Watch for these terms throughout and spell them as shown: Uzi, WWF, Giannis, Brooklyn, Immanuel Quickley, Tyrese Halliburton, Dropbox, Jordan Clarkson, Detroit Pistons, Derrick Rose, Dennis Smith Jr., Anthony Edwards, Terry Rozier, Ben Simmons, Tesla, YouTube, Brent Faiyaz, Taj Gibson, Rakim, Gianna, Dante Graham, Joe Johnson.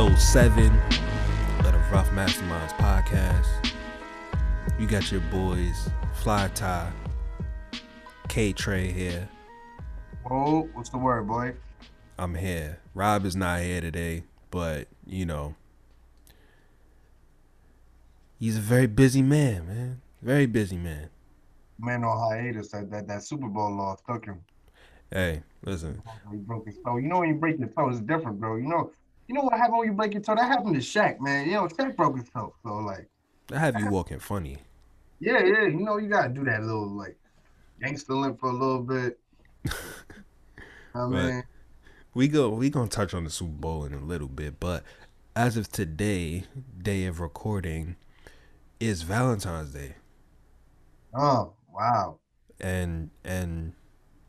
episode 7 of the Rough Masterminds podcast. You got your boys, Fly Ty, K-Trey here. Oh, what's the word, boy? I'm here. Rob is not here today, but, you know, he's a very busy man, man. Very busy man. Man on hiatus, that Super Bowl loss took him. Hey, listen. He broke his toe. You know when you break your toe, it's different, bro. You know what happened when you break your toe? That happened to Shaq, man. You know, Shaq broke his toe, so, like. I have you walking funny. Yeah. You know, you got to do that little, like, gangster limp for a little bit. I mean. We're going to touch on the Super Bowl in a little bit, but as of today, day of recording, is Valentine's Day. Oh, wow. And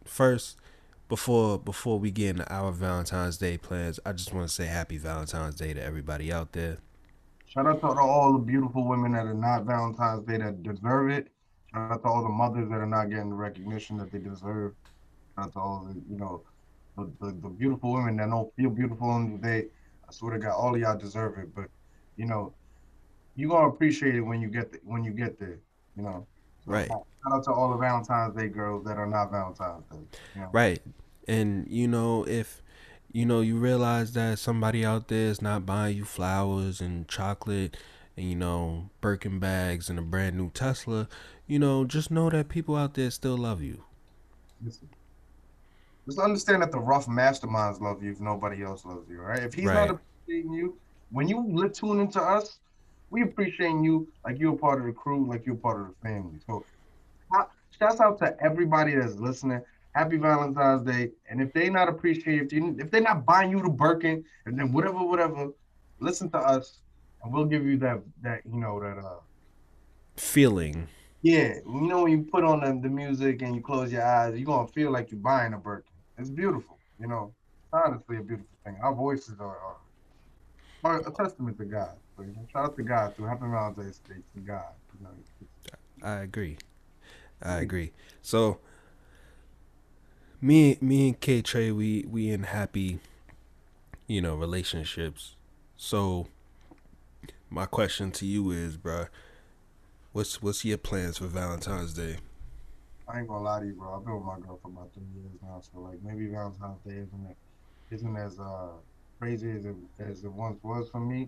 first, before we get into our Valentine's Day plans, I just want to say happy Valentine's Day to everybody out there. Shout out to all the beautiful women that are not Valentine's Day that deserve it. Shout out to all the mothers that are not getting the recognition that they deserve. Shout out to all the, you know, the beautiful women that don't feel beautiful on the day. I swear to God, all of y'all deserve it. But, you know, you're going to appreciate it when you get there, you know. So right. Shout out to all the Valentine's Day girls that are not Valentine's Day. You know? Right. And, you know, if, you know, you realize that somebody out there is not buying you flowers and chocolate and, you know, Birkin bags and a brand new Tesla, you know, just know that people out there still love you. Listen. Just understand that the rough masterminds love you if nobody else loves you, right? If he's not appreciating you, when you tune into us, we appreciating you like you're a part of the crew, like you're a part of the family. So shouts out to everybody that's listening. Happy Valentine's Day. And if they not appreciate, if they're not buying you the Birkin, and then whatever, listen to us, and we'll give you that you know, that feeling. Yeah, you know, when you put on the music and you close your eyes, you're going to feel like you're buying a Birkin. It's beautiful, you know. Honestly, a beautiful thing. Our voices are a testament to God. So, you know, shout out to God. So happy Valentine's Day to God. You know. I agree. So, me and K-Trey, we in happy, you know, relationships. So, my question to you is, bro, what's your plans for Valentine's Day? I ain't gonna lie to you, bro. I've been with my girl for about 3 years now, so like maybe Valentine's Day isn't as crazy as it once was for me.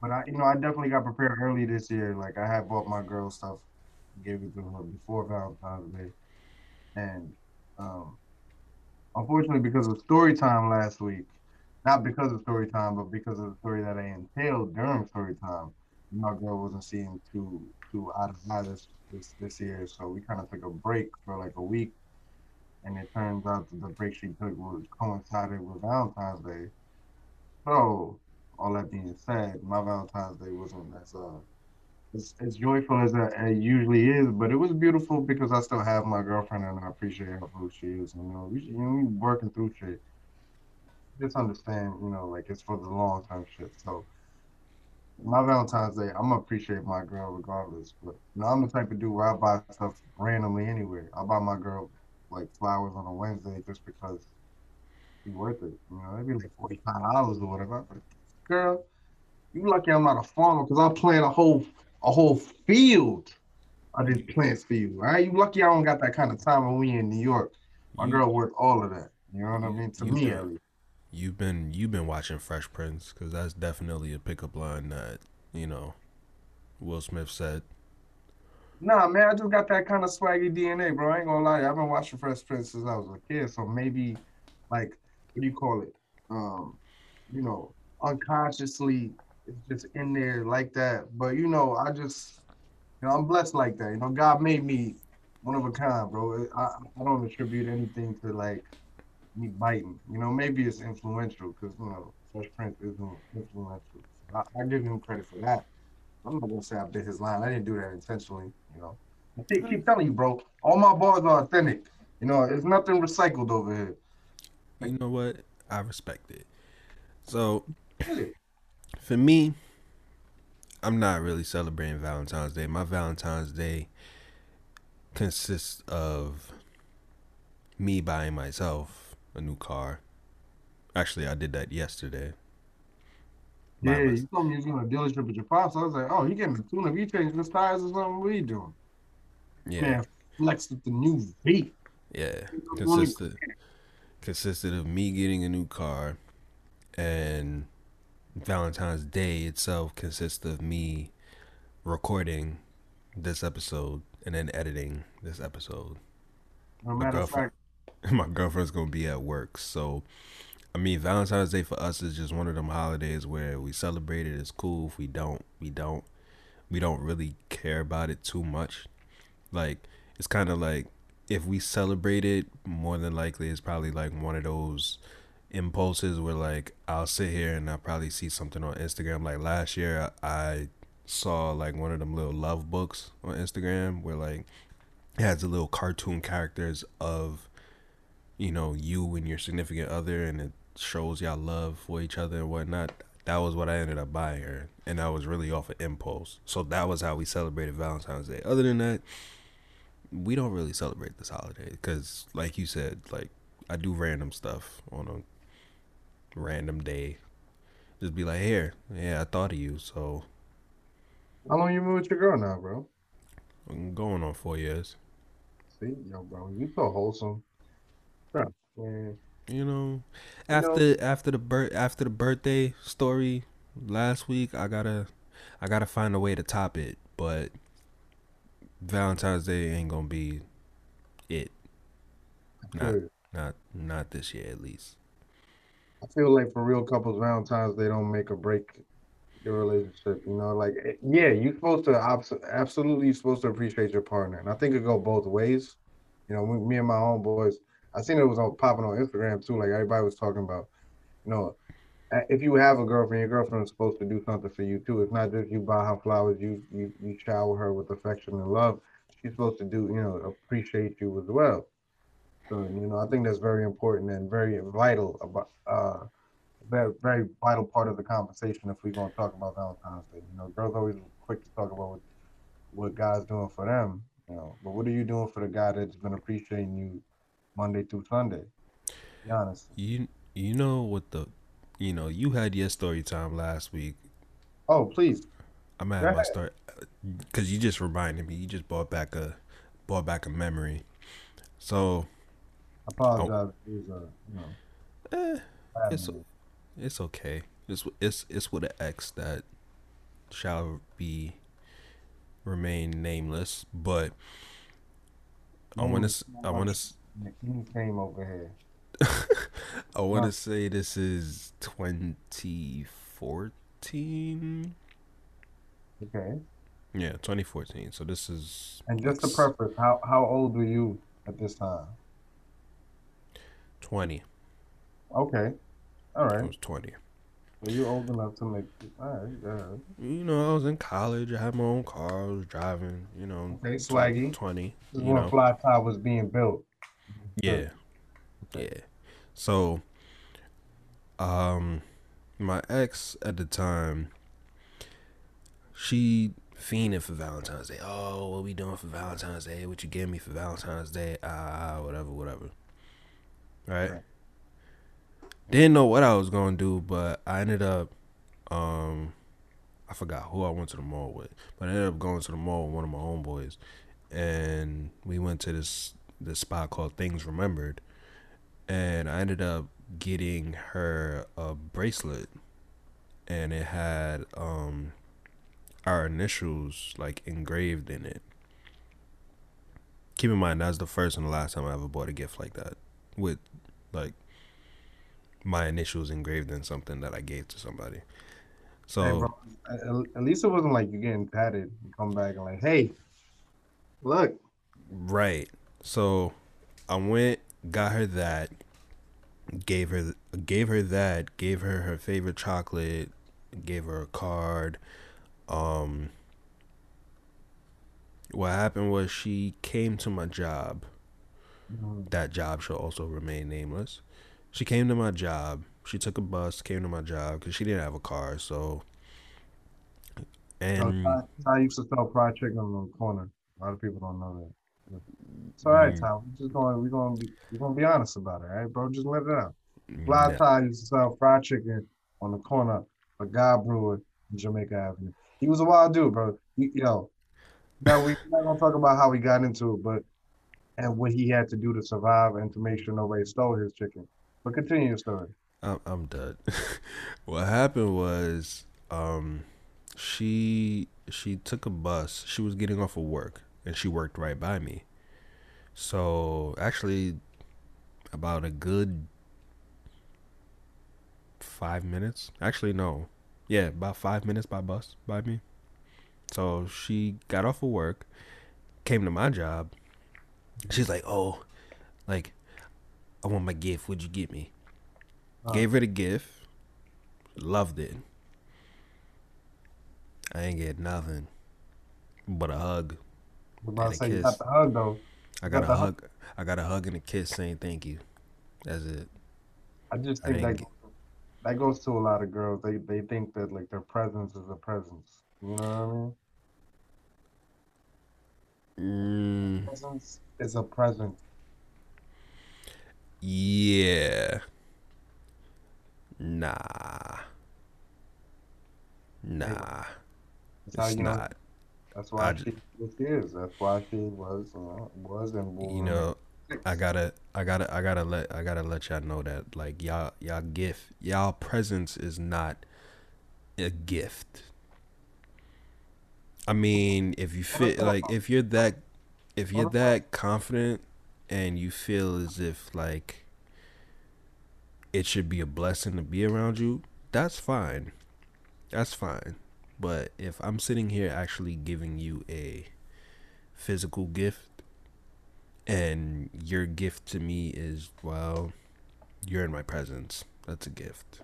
But I definitely got prepared early this year. Like I had bought my girl stuff, and gave it to her before Valentine's Day, and unfortunately because of story time last week, not because of story time, but because of the story that I entailed during story time, my girl wasn't seeing too out of eye this year. So we kind of took a break for like a week, and it turns out that the break she took was coincided with Valentine's Day. So. All that being said, my Valentine's Day wasn't as joyful as it usually is, but it was beautiful because I still have my girlfriend and I appreciate her for who she is. You know, we working through shit. Just understand, you know, like it's for the long term shit. So my Valentine's Day, I'm gonna appreciate my girl regardless. But you know, I'm the type of dude where I buy stuff randomly anyway. I buy my girl like flowers on a Wednesday just because it's worth it. You know, it'd be like $45 or whatever. Girl, you lucky I'm not a farmer because I'm planting a whole field of these plants for you. Right? You lucky I don't got that kind of time when we in New York. My girl worked all of that. You know what I mean? To me, you've been watching Fresh Prince because that's definitely a pickup line that you know Will Smith said. Nah, man, I just got that kind of swaggy DNA, bro. I ain't gonna lie to you. I've been watching Fresh Prince since I was a kid, so maybe like what do you call it? You know. Unconsciously, it's just in there like that. But you know, I just, you know, I'm blessed like that. You know, God made me one of a kind, bro. I don't attribute anything to like me biting. You know, maybe it's influential because you know, Fresh Prince isn't influential. I give him credit for that. I'm not gonna say I bit his line. I didn't do that intentionally. You know, I keep telling you, bro. All my bars are authentic. You know, there's nothing recycled over here. You know what? I respect it. So. For me, I'm not really celebrating Valentine's Day. My Valentine's Day consists of me buying myself a new car. Actually, I did that yesterday. Yeah, you told me you was in a dealership with your pops. I was like, oh, you getting a tune-up? You changing his tires or something? What are you doing? Yeah. Man, flex with the new V. Yeah. Consisted of me getting a new car, and Valentine's Day itself consists of me recording this episode and then editing this episode. No matter of fact, my girlfriend's gonna be at work, so I mean, Valentine's Day for us is just one of them holidays where we celebrate it. It's cool. If we don't, we don't. We don't really care about it too much. Like, it's kind of like if we celebrate it, more than likely it's probably like one of those impulses where, like, I'll sit here and I'll probably see something on Instagram. Like, last year I saw like one of them little love books on Instagram where, like, it has the little cartoon characters of, you know, you and your significant other, and it shows y'all love for each other and whatnot. That was what I ended up buying her, and I was really off of impulse. So that was how we celebrated Valentine's Day. Other than that, we don't really celebrate this holiday because, like you said, like, I do random stuff on a random day. Just be like, here, yeah, I thought of you. So, how long you been with your girl now, bro? I'm going on 4 years. See, yo, bro, you so wholesome. Bro, man. You know, after the birthday story last week, I gotta find a way to top it. But Valentine's Day ain't gonna be it. Not this year, at least. I feel like for real couples, Valentine's Day don't make or break your relationship. You know, like, yeah, you're supposed to absolutely supposed to appreciate your partner, and I think it go both ways. You know, me and my homeboys. I seen it was popping on Instagram too. Like, everybody was talking about, you know, if you have a girlfriend, your girlfriend is supposed to do something for you too. It's not just you buy her flowers, you shower her with affection and love. She's supposed to do, you know, appreciate you as well. So, you know, I think that's very important and very vital about very vital part of the conversation if we're gonna talk about Valentine's Day. You know, girls always quick to talk about what guys doing for them, you know, but what are you doing for the guy that's been appreciating you Monday through Sunday? Be honest. You know what you had your story time last week. Oh, please. I'm gonna have my story because you just reminded me. You just brought back a memory. So I apologize. It's okay. It's with an ex that shall remain nameless. But I want to. You came over here. I want to say this is 2014. Okay. Yeah, 2014. So this is. And just to preface, how old were you at this time? 20. Okay. All right. I was 20. Well, you old enough to make. All right. Yeah. You know, I was in college. I had my own car. I was driving. You know. Okay, swaggy. 20. This is when Fly Tie was being built. Yeah. Yeah. So, my ex at the time, she fiended for Valentine's Day. Oh, what we doing for Valentine's Day? What you gave me for Valentine's Day? Whatever. Right? Didn't know what I was going to do, but I ended up, I forgot who I went to the mall with, but I ended up going to the mall with one of my homeboys, and we went to this spot called Things Remembered, and I ended up getting her a bracelet, and it had our initials like engraved in it. Keep in mind, that's the first and the last time I ever bought a gift like that with like my initials engraved in something that I gave to somebody. So hey bro, at least it wasn't like you getting patted and come back and like, hey, look. Right. So I went, got her that, gave her her favorite chocolate, gave her a card. What happened was she came to my job. That job shall also remain nameless. She came to my job. She took a bus, came to my job because she didn't have a car. So, and I used to sell fried chicken on the corner. A lot of people don't know that. It's all right, Tom. We're gonna be honest about it, all right, bro? Just let it out. Fly Tie used to sell fried chicken on the corner my guy Brewer in Jamaica Avenue. He was a wild dude, bro. Now we're not gonna talk about how we got into it, but and what he had to do to survive and to make sure nobody stole his chicken. But continue your story. I'm dead. What happened was, she took a bus. She was getting off of work, and she worked right by me. So actually, about a good 5 minutes. Actually, no. Yeah, about 5 minutes by bus by me. So she got off of work, came to my job. She's like, oh, like, I want my gift. Would you get me? Gave her the gift. Loved it. I ain't get nothing but a hug. And a kiss. You got the hug, though. I got a hug. I got a hug and a kiss saying thank you. That's it. I just think that goes to a lot of girls. They think that, like, their presence is a presence. You know what I mean? Presence is a present. Yeah. Nah. It's not. That's why she is. That's why she was, and born. You know, I gotta let y'all know that, like, y'all gift, y'all presence is not a gift. I mean, if you feel like if you're that confident and you feel as if like it should be a blessing to be around you, that's fine. That's fine. But if I'm sitting here actually giving you a physical gift and your gift to me is, well, you're in my presence. That's a gift.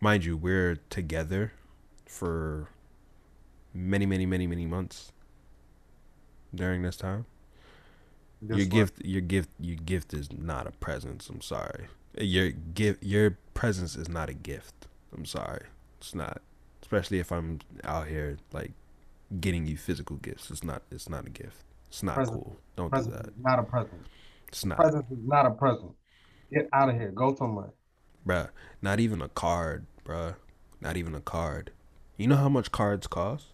Mind you, we're together for many, many, many, many months during this time. Your gift is not a presence. I'm sorry. Your presence is not a gift. I'm sorry. It's not, especially if I'm out here like getting you physical gifts. It's not a gift. It's not present. Cool. Don't present do that. Is not a present. It's not. Present is not a present. Get out of here. Go somewhere. Bruh, not even a card, bruh. Not even a card. You know how much cards cost?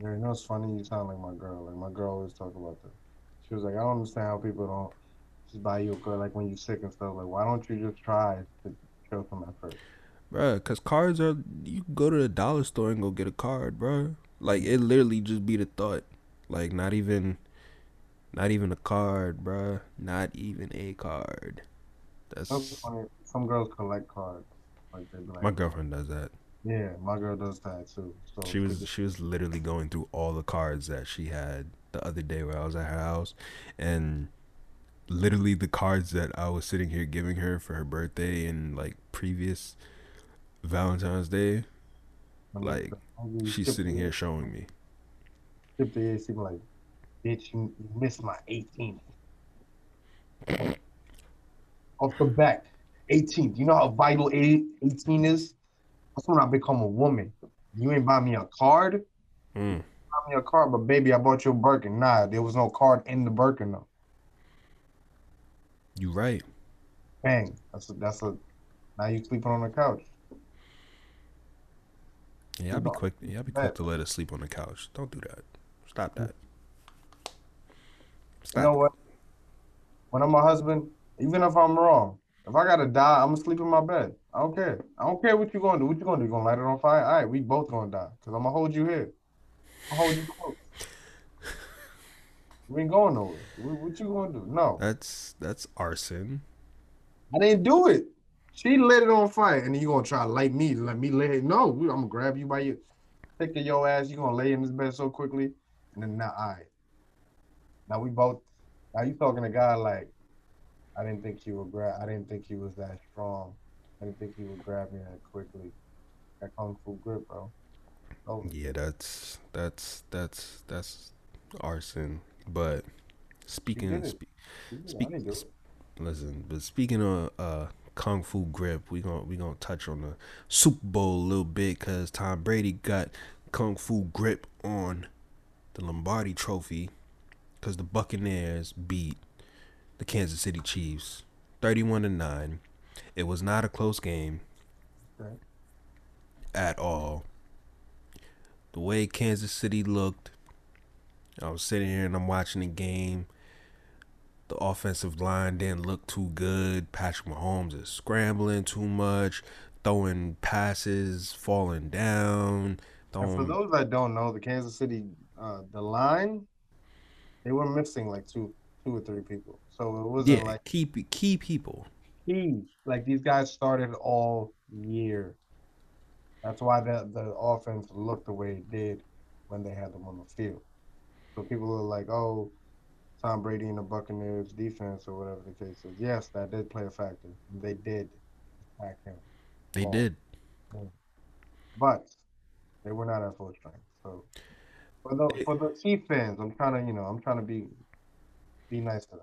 Yeah, you know it's funny. You sound like my girl. Like my girl always talk about that. She was like, I don't understand how people don't just buy you a card. Like when you're sick and stuff. Like why don't you just try to show some effort? Bruh, because cards are, you can go to the dollar store and go get a card, bruh. Like, it literally just be the thought. Like, not even a card, bruh. Not even a card. That's funny. Some girls collect cards. Like, they be like, my girlfriend does that. Yeah, my girl does that, too. So she was literally going through all the cards that she had the other day where I was at her house. And literally the cards that I was sitting here giving her for her birthday and, like, previous Valentine's Day, like she's sitting here showing me. She's like, bitch, you missed my 18th. Off the back, 18th. You know how vital 18 is? That's when I become a woman. You ain't buy me a card? You buy me a card, but baby, I bought you a Birkin. Nah, there was no card in the Birkin, though. You right. Bang. That's a. Now you sleeping on the couch. Yeah, I'll be quick. Yeah, I'll be quick to let her sleep on the couch. Don't do that. Stop that. Stop. You know what? When I'm a husband, even if I'm wrong, if I gotta die, I'm gonna sleep in my bed. I don't care. I don't care what you gonna do. What you gonna do? You gonna light it on fire? All right, we both gonna die because I'm gonna hold you here. I'm gonna hold you close. We ain't going nowhere. What you gonna do? No. That's arson. I didn't do it. She lit it on fire, and then you gonna try to light me? Let me lay it? No, I'm gonna grab you by your thick of your ass. You gonna lay in this bed so quickly, and then now, all right. Now we both. Now you talking to God like, I didn't think you would grab. I didn't think you was that strong. I didn't think you would grab me that quickly. That kung fu grip, bro. Oh. Yeah, that's arson. But speaking of kung fu grip, we gonna touch on the Super Bowl a little bit because Tom Brady got kung fu grip on the Lombardi Trophy because the Buccaneers beat the Kansas City Chiefs 31-9. It was not a close game. right, at all. The way Kansas City looked, I was sitting here and I'm watching the game. The offensive line didn't look too good. Patrick Mahomes is scrambling too much, throwing passes, falling down. Throwing... And for those that don't know, the Kansas City, the line, they were missing like two or three people. So it wasn't like key people. Key. Like these guys started all year. That's why the offense looked the way it did when they had them on the field. So people are like, oh, Tom Brady and the Buccaneers defense or whatever the case is. Yes, that did play a factor. They did attack him. They did. But they were not at full strength. So for the Chiefs fans, I'm trying to be nice to them.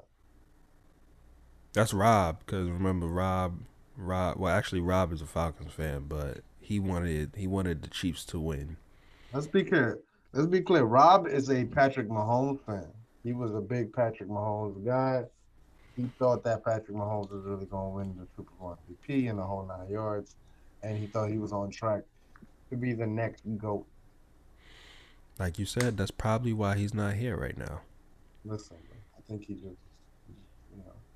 That's Rob, because remember Rob. Well, actually, Rob is a Falcons fan, but he wanted the Chiefs to win. Let's be clear. Rob is a Patrick Mahomes fan. He was a big Patrick Mahomes guy. He thought that Patrick Mahomes was really going to win the Super Bowl MVP and the whole 9 yards, and he thought he was on track to be the next GOAT. Like you said, that's probably why he's not here right now. Listen, I think he just,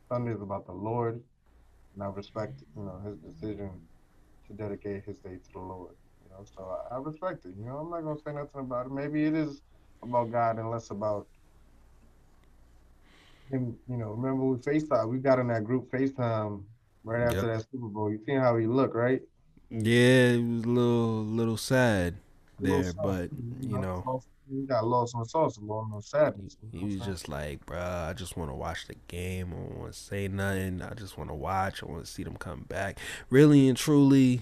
Sunday is about the Lord, and I respect, his decision to dedicate his day to the Lord. So I respect it. I'm not going to say nothing about it. Maybe it is about God and less about him. Remember we FaceTime. We got in that group FaceTime right after that Super Bowl. You seen how he looked, right? Yeah, it was a little sad there, but he got lost in the sauce, a little sadness. He was just like, bro, I just want to watch the game. I don't want to say nothing. I just want to watch. I want to see them come back. Really and truly,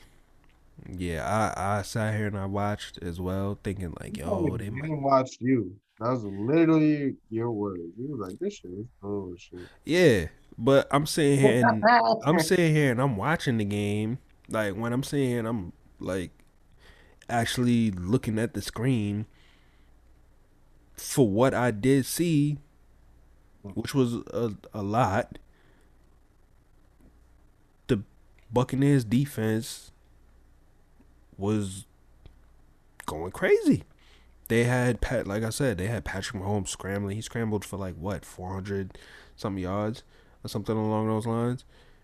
yeah, I sat here and I watched as well, thinking like, yo, they might watch you. That was literally your words. You was like, this shit is bullshit. Yeah, but I'm sitting here and I'm watching the game. Like when I'm sitting here and I'm like actually looking at the screen for what I did see, which was a lot. The Buccaneers defense was going crazy. They had Patrick Mahomes scrambling. He scrambled for 400-something yards or something along those lines.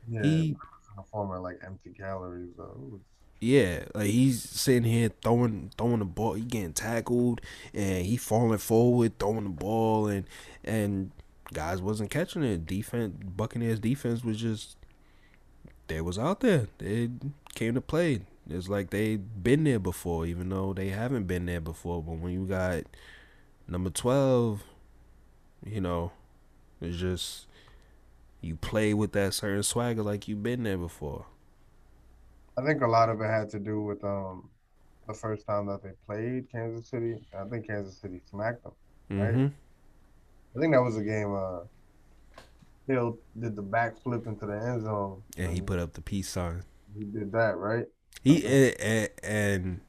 Yeah, he was in a form of empty calories though. Yeah, he's sitting here throwing the ball. He getting tackled and he falling forward, throwing the ball, and guys wasn't catching it. Buccaneers defense was just out there. They came to play. It's like they've been there before, even though they haven't been there before. But when you got number 12, it's just you play with that certain swagger like you've been there before. I think a lot of it had to do with the first time that they played Kansas City. I think Kansas City smacked them, right? Mm-hmm. I think that was a game Hill did the backflip into the end zone. Yeah, he put up the peace sign. He did that, right? He and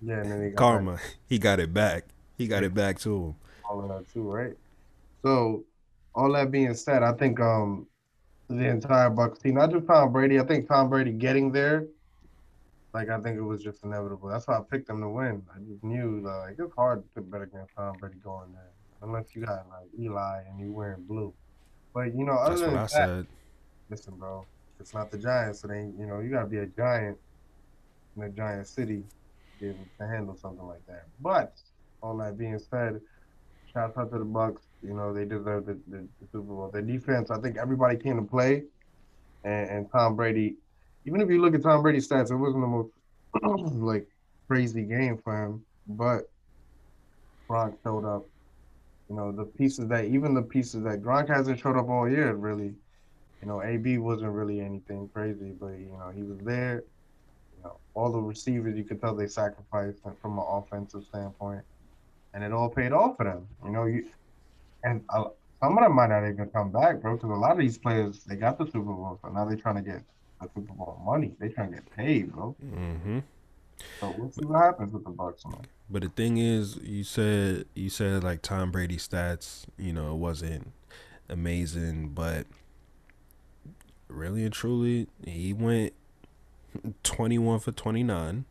then he got karma. Back. He got it back. He got it back to him. All of that too, right? So, all that being said, I think the entire Bucs team, not just Tom Brady. I think Tom Brady getting there, I think it was just inevitable. That's why I picked them to win. I just knew it's hard to bet against Tom Brady going there, unless you got Eli and you wearing blue. But other than that, said. Listen, bro, it's not the Giants. So they, you gotta be a giant. In a giant city to be able to handle something like that. But all that being said, shout out to the Bucs. They deserve the Super Bowl. Their defense, I think everybody came to play. And Tom Brady, even if you look at Tom Brady's stats, it wasn't the most crazy game for him. But Gronk showed up. The pieces that Gronk hasn't showed up all year, really. AB wasn't really anything crazy, but he was there. All the receivers, you could tell they sacrificed from an offensive standpoint, and it all paid off for them. Some of them might not even come back, bro, because a lot of these players, they got the Super Bowl, so now they're trying to get the Super Bowl money. They're trying to get paid, bro. Mm-hmm. So we'll see what happens with the Bucs, man. But the thing is, you said Tom Brady stats, it wasn't amazing, but really and truly, he went 21 for 29,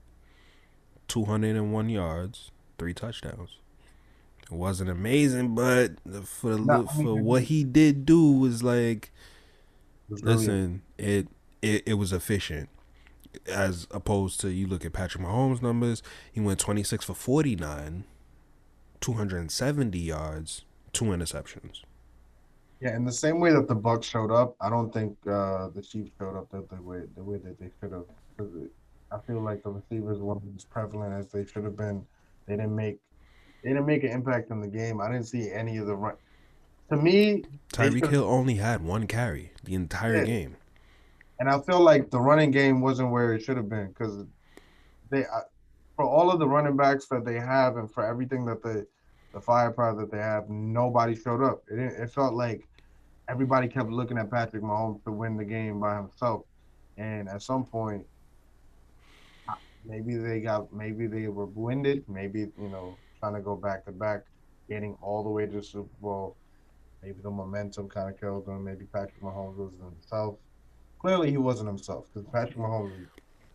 201 yards, 3 touchdowns. It wasn't amazing, but for what he did do was like, listen, it was efficient. As opposed to, you look at Patrick Mahomes' numbers, he went 26 for 49, 270 yards, 2 interceptions. Yeah, in the same way that the Bucs showed up, I don't think the Chiefs showed up the way that they should have. I feel like the receivers weren't as prevalent as they should have been. They didn't make an impact in the game. I didn't see any of the run. To me, Tyreek Hill only had 1 carry the entire game. And I feel like the running game wasn't where it should have been, because for all of the running backs that they have and for everything that the firepower that they have, nobody showed up. It felt like everybody kept looking at Patrick Mahomes to win the game by himself. And at some point, maybe they were winded. Maybe, trying to go back to back, getting all the way to the Super Bowl. Maybe the momentum kind of killed them. Maybe Patrick Mahomes wasn't himself. Clearly, he wasn't himself, because Patrick Mahomes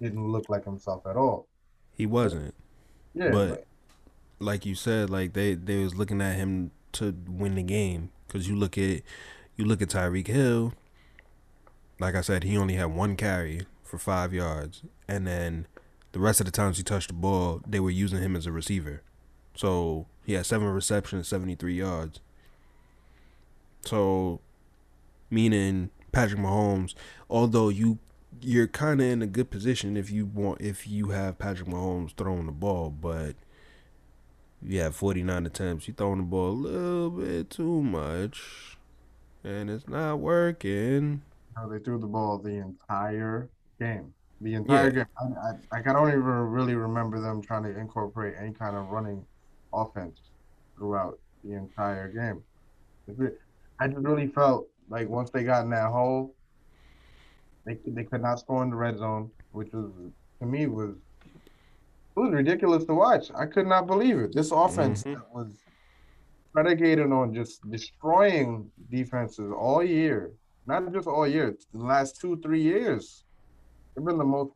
didn't look like himself at all. He wasn't. Yeah. But like you said, like they was looking at him to win the game, because you look at Tyreek Hill. Like I said, he only had 1 carry for 5 yards, and then the rest of the times he touched the ball, they were using him as a receiver. So he had 7 receptions, 73 yards. So, meaning, Patrick Mahomes, although you're kind of in a good position if you have Patrick Mahomes throwing the ball, but you have 49 attempts, you're throwing the ball a little bit too much, and it's not working. No, they threw the ball the entire game. The entire game. I don't even really remember them trying to incorporate any kind of running offense throughout the entire game. I just really felt like once they got in that hole, they could not score in the red zone, which was, to me, it was ridiculous to watch. I could not believe it. This offense that was predicated on just destroying defenses all year, not just all year, the last 2-3 years, they've been the most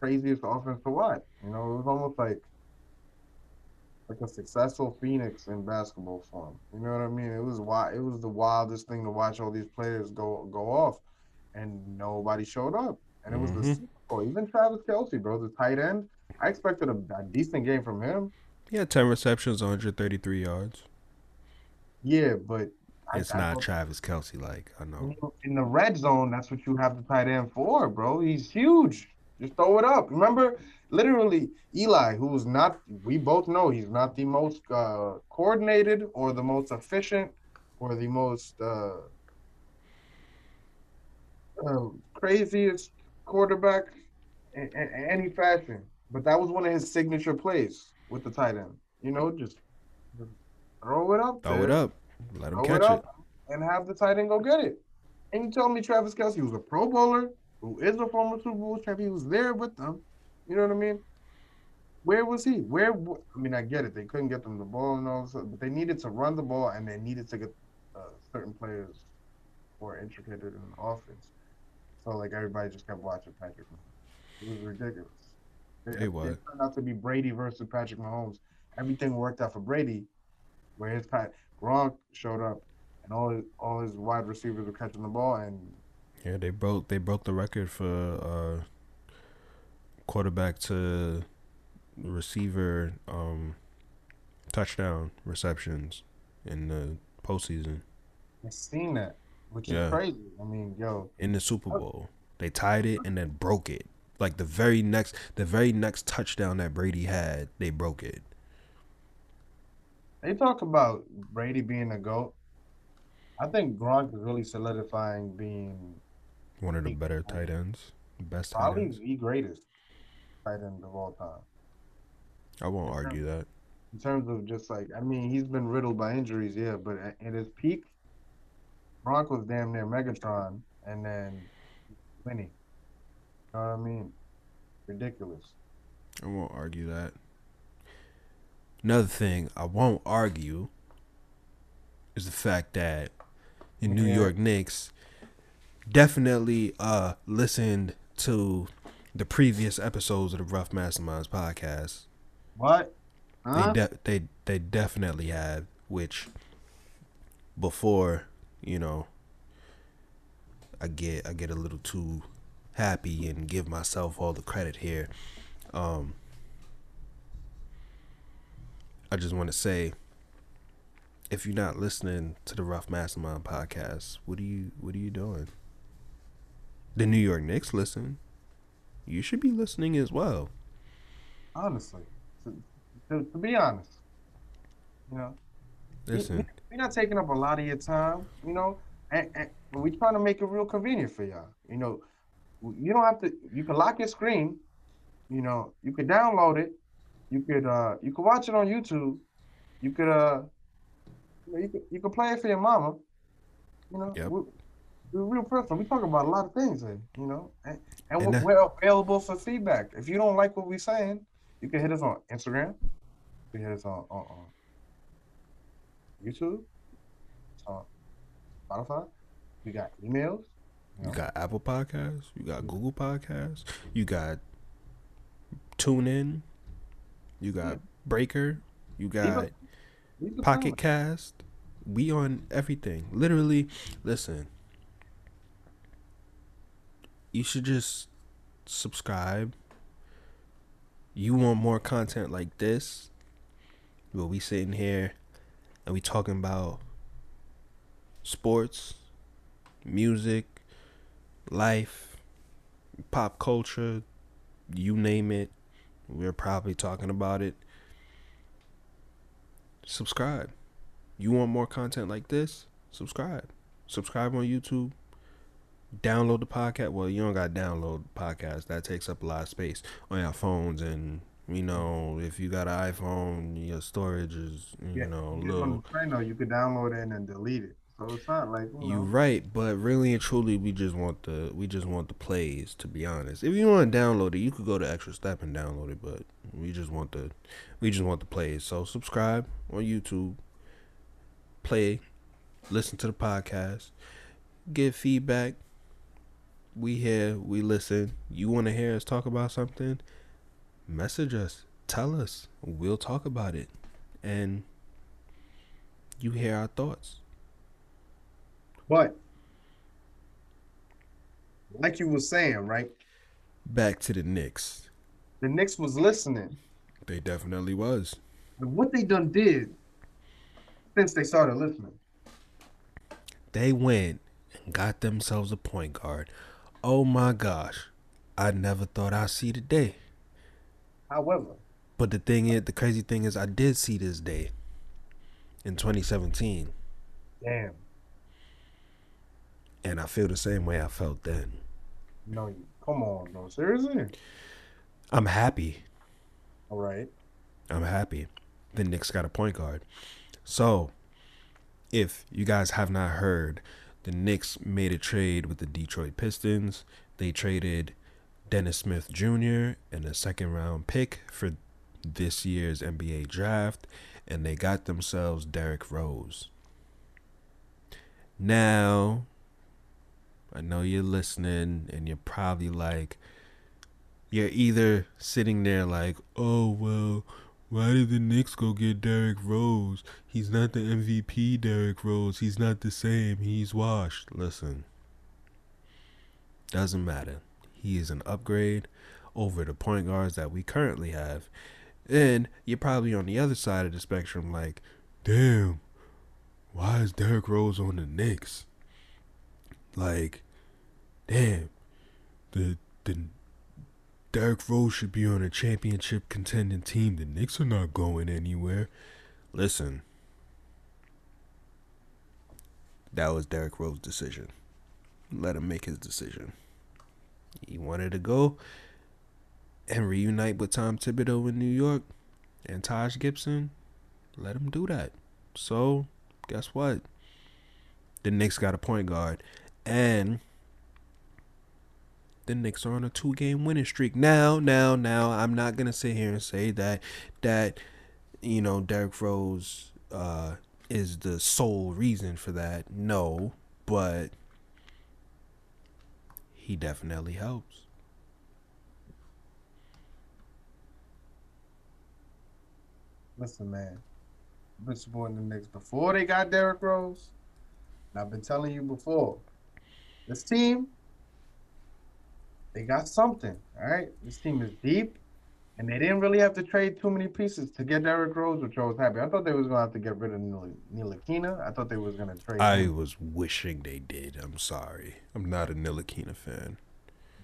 craziest offense to watch. It was almost like a successful Phoenix in basketball form. You know what I mean? It was the wildest thing to watch all these players go off, and nobody showed up. And it was the Super Bowl. Even Travis Kelce, bro, the tight end, I expected a decent game from him. He had 10 receptions, 133 yards. Yeah, but it's not Travis Kelce, like, I know. In the red zone, that's what you have the tight end for, bro. He's huge. Just throw it up. Remember, literally, Eli, who's not, we both know he's not the most coordinated or the most efficient or the most craziest quarterback in any fashion. But that was one of his signature plays with the tight end. Just throw it up. Throw it up. Let him catch it. And have the tight end go get it. And you tell me Travis Kelce was a Pro Bowler, who is a former Super Bowl champion, he was there with them. You know what I mean? Where was he? I get it. They couldn't get them the ball and all this, but they needed to run the ball, and they needed to get certain players more intricated in the offense. So, everybody just kept watching Patrick Mahomes. It was ridiculous. It turned out to be Brady versus Patrick Mahomes. Everything worked out for Brady, where his Gronk showed up, and all his wide receivers were catching the ball, and yeah, they broke the record for quarterback to receiver touchdown receptions in the postseason. I've seen that, which is crazy. In the Super Bowl, they tied it and then broke it. Like the very next touchdown that Brady had, they broke it. They talk about Brady being a GOAT. I think Gronk is really solidifying being one of the better tight ends, best tight ends. Probably the greatest tight end of all time. I won't argue that. In terms of just he's been riddled by injuries, yeah, but at his peak, Gronk was damn near Megatron, and then Winnie. You know what I mean? Ridiculous. I won't argue that. Another thing I won't argue is the fact that the New York Knicks definitely listened to the previous episodes of the Rough Masterminds podcast. What? Huh? They definitely have, which before, you know, I get a little too happy and give myself all the credit here. I just want to say, if you're not listening to the Rough Mastermind podcast, what are you doing? The New York Knicks listen. You should be listening as well. Honestly, to be honest, you know, listen. We're not taking up a lot of your time, you know, and we're trying to make it real convenient for y'all. You know, you don't have to. You can lock your screen. You know, you could download it. You could watch it on YouTube. You could play it for your mama. You know, yep. We're real personal. We talk about a lot of things, here, you know, and we're available for feedback. If you don't like what we're saying, you can hit us on Instagram. You can hit us on YouTube, on Spotify. We got emails. You know? You got Apple Podcasts. You got Google Podcasts. You got TuneIn. You got Breaker. You got Pocket Cast. We on everything. Literally, listen. You should just subscribe. You want more content like this? Well, we sitting here and we talking about sports, music, life, pop culture, you name it. We're probably talking about it. Subscribe. You want more content like this? Subscribe. Subscribe on YouTube. Download the podcast. Well, you don't got to download the podcast. That takes up a lot of space on your phones. And, you know, if you got an iPhone, your storage is, you know, little. You can download it and then delete it. So it's not like, you're right, but really and truly, we just want the plays, to be honest. If you want to download it, you could go the extra step and download it, but we just want the plays. So subscribe on YouTube, play, listen to the podcast, give feedback. We hear, we listen. You want to hear us talk about something? Message us, tell us. We'll talk about it, and you hear our thoughts. But, like you were saying, right? Back to the Knicks. The Knicks was listening. They definitely was. And what they done did since they started listening. They went and got themselves a point guard. Oh, my gosh. I never thought I'd see the day. However. But the thing is, the crazy thing is, I did see this day in 2017. Damn. And I feel the same way I felt then. No, come on, no, seriously? I'm happy. All right. I'm happy. The Knicks got a point guard. So, if you guys have not heard, the Knicks made a trade with the Detroit Pistons. They traded Dennis Smith Jr. and a second-round pick for this year's NBA draft, and they got themselves Derrick Rose. Now, I know you're listening and you're probably like, you're either sitting there like, oh, well, why did the Knicks go get Derrick Rose? He's not the MVP Derrick Rose. He's not the same. He's washed. Listen, doesn't matter. He is an upgrade over the point guards that we currently have. And you're probably on the other side of the spectrum like, damn, why is Derrick Rose on the Knicks? Like, damn, the Derrick Rose should be on a championship contending team. The Knicks are not going anywhere. Listen, that was Derrick Rose's decision. Let him make his decision. He wanted to go and reunite with Tom Thibodeau in New York and Taj Gibson. Let him do that. So, guess what? The Knicks got a point guard. And the Knicks are on a 2-game winning streak. Now, I'm not going to sit here and say that you know, Derrick Rose is the sole reason for that. No, but he definitely helps. Listen, man. I've been supporting the Knicks before they got Derrick Rose. And I've been telling you before. This team, they got something, all right? This team is deep, and they didn't really have to trade too many pieces to get Derrick Rose, which I was happy. I thought they was going to have to get rid of Ntilikina. I thought they was going to trade him. Was wishing they did. I'm sorry. I'm not a Ntilikina fan.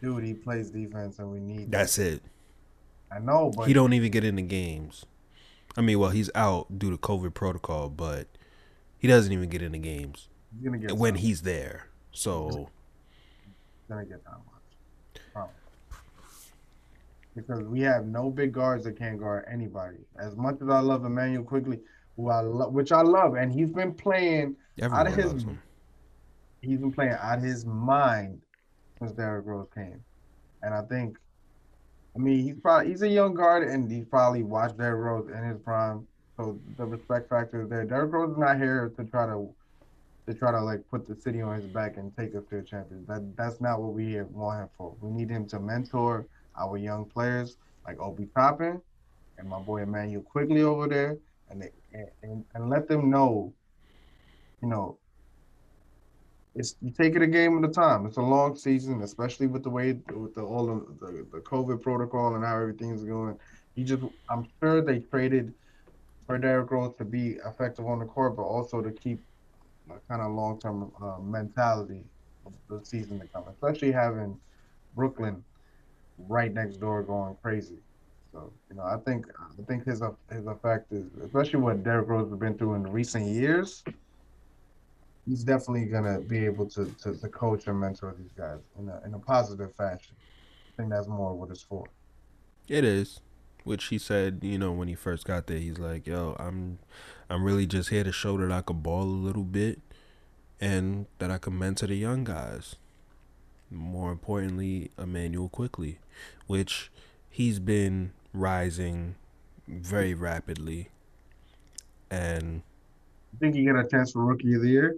Dude, he plays defense, and we need That's it. I know, but... He don't even get into games. I mean, well, he's out due to COVID protocol, but he doesn't even get into games when he's there. So... Gonna get that one. Because we have no big guards that can't guard anybody. As much as I love Immanuel Quickley, who I love, which I love, and he's been playing he's been playing out of his mind since Derrick Rose came. And I think, I mean, he's a young guard, and he's probably watched Derrick Rose in his prime. So the respect factor is there. Derrick Rose is not here to try to like put the city on his back and take us to a championship. That's not what we want him for. We need him to mentor our young players like Obi Toppin and my boy Immanuel Quickley over there, and let them know, you know, you take it a game at a time. It's a long season, especially with the way all the COVID protocol and how everything's going. I'm sure they traded for Derrick Rose to be effective on the court, but also to keep a kind of long-term mentality of the season to come, especially having Brooklyn right next door going crazy. So, you know, I think his effect is, especially what Derrick Rose has been through in recent years, he's definitely gonna be able to coach and mentor these guys in a positive fashion. I think that's more what it's for. It is, which he said, you know, when he first got there, he's like, yo, I'm really just here to show that I could ball a little bit and that I could mentor the young guys. More importantly, Immanuel Quickley, which he's been rising very rapidly. And you think he got a chance for Rookie of the Year?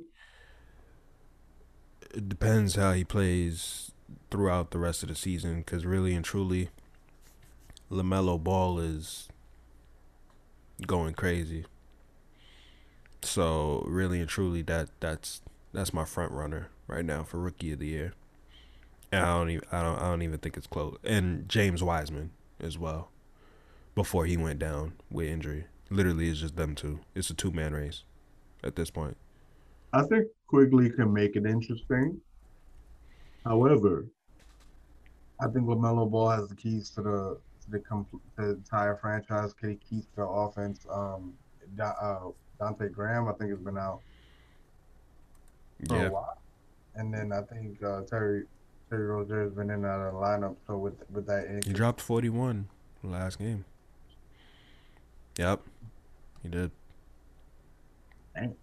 It depends how he plays throughout the rest of the season, because really and truly, LaMelo Ball is going crazy. So really and truly, that's my front runner right now for Rookie of the Year. And I don't even think it's close. And James Wiseman as well, before he went down with injury. Literally, it's just them two. It's a two-man race at this point. I think Quigley can make it interesting. However, I think LaMelo Ball has the keys to the entire franchise. Keys to the offense. Dante Graham, I think, has been out for a while. And then I think Terry Rozier has been in and out of the lineup. So with that, he dropped 41 last game. Yep, he did. Dang.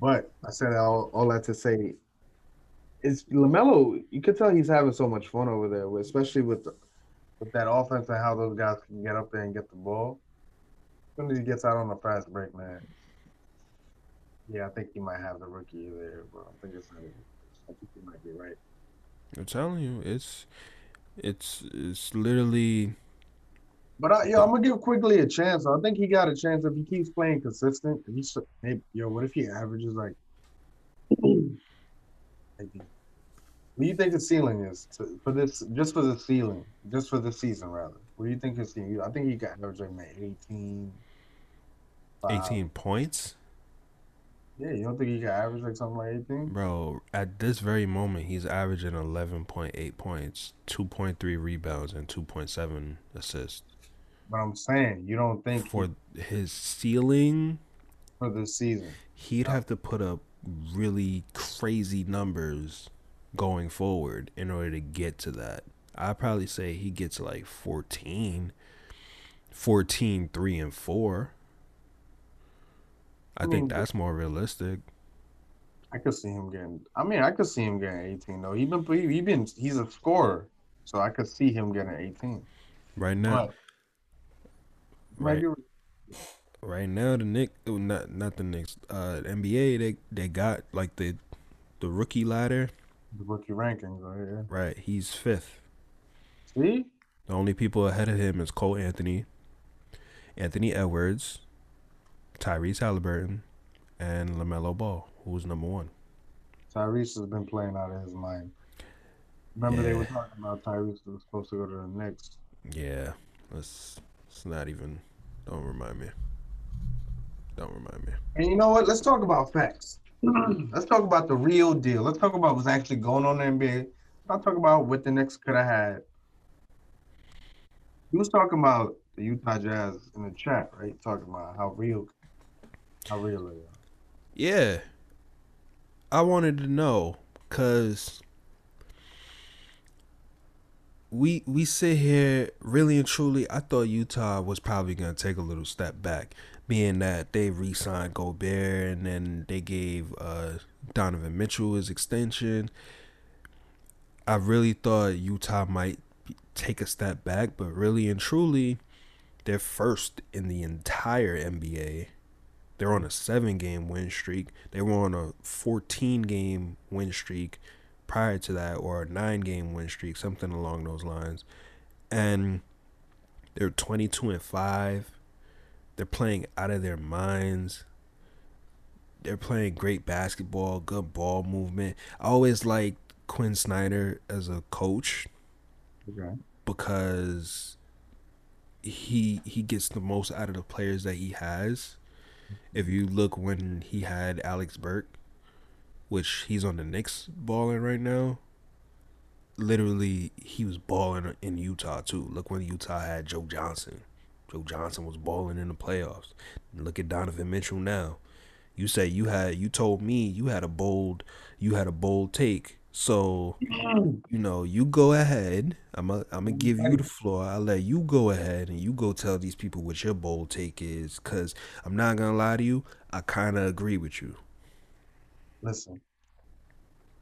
But I said all that to say, it's LaMelo. You could tell he's having so much fun over there, especially with that offense and how those guys can get up there and get the ball. As soon as he gets out on the fast break, man. Yeah, I think he might have the Rookie there, bro. I think he might be right. I'm telling you, it's literally. But I'm gonna give Quigley a chance. I think he got a chance if he keeps playing consistent. What if he averages like what do you think the ceiling is just for the season rather? What do you think his ceiling? I think he got average like 18. 18 points. Yeah, you don't think he can average like something like 18? Bro, at this very moment, he's averaging 11.8 points, 2.3 rebounds, and 2.7 assists. But I'm saying, you don't think... For his ceiling... For the season. He'd have to put up really crazy numbers going forward in order to get to that. I'd probably say he gets like 14, 3, and 4. I think that's more realistic. I could see him getting 18 though. He's a scorer, so I could see him getting 18. Right now, right now the Knicks, not the Knicks. NBA they got like the rookie ladder, the rookie rankings right here. Right, he's 5th. See, the only people ahead of him is Cole Anthony, Anthony Edwards, Tyrese Halliburton, and LaMelo Ball, who's number one. Tyrese has been playing out of his mind. Remember they were talking about Tyrese was supposed to go to the Knicks. Yeah, let's not even. Don't remind me. And you know what? Let's talk about facts. Let's talk about the real deal. Let's talk about what's actually going on in the NBA. I'll talk about what the Knicks could have had. He was talking about the Utah Jazz in the chat, right? Talking about how real they are. Yeah. I wanted to know because we sit here really and truly. I thought Utah was probably going to take a little step back, being that they re-signed Gobert and then they gave Donovan Mitchell his extension. I really thought Utah might take a step back, but really and truly, they're first in the entire NBA. They're on a 7-game win streak. They were on a 14-game win streak prior to that, or a 9-game win streak, something along those lines. And they're 22-5. They're playing out of their minds. They're playing great basketball, good ball movement. I always liked Quinn Snyder as a coach, okay, because he gets the most out of the players that he has. If you look when he had Alex Burke, which he's on the Knicks balling right now, literally he was balling in Utah too. Look when Utah had Joe Johnson. Joe Johnson was balling in the playoffs. Look at Donovan Mitchell now. You said you told me you had a bold take. So, you know, you go ahead. I'm gonna give you the floor. I'll let you go ahead and you go tell these people what your bold take is, because I'm not gonna lie to you, I kind of agree with you. Listen,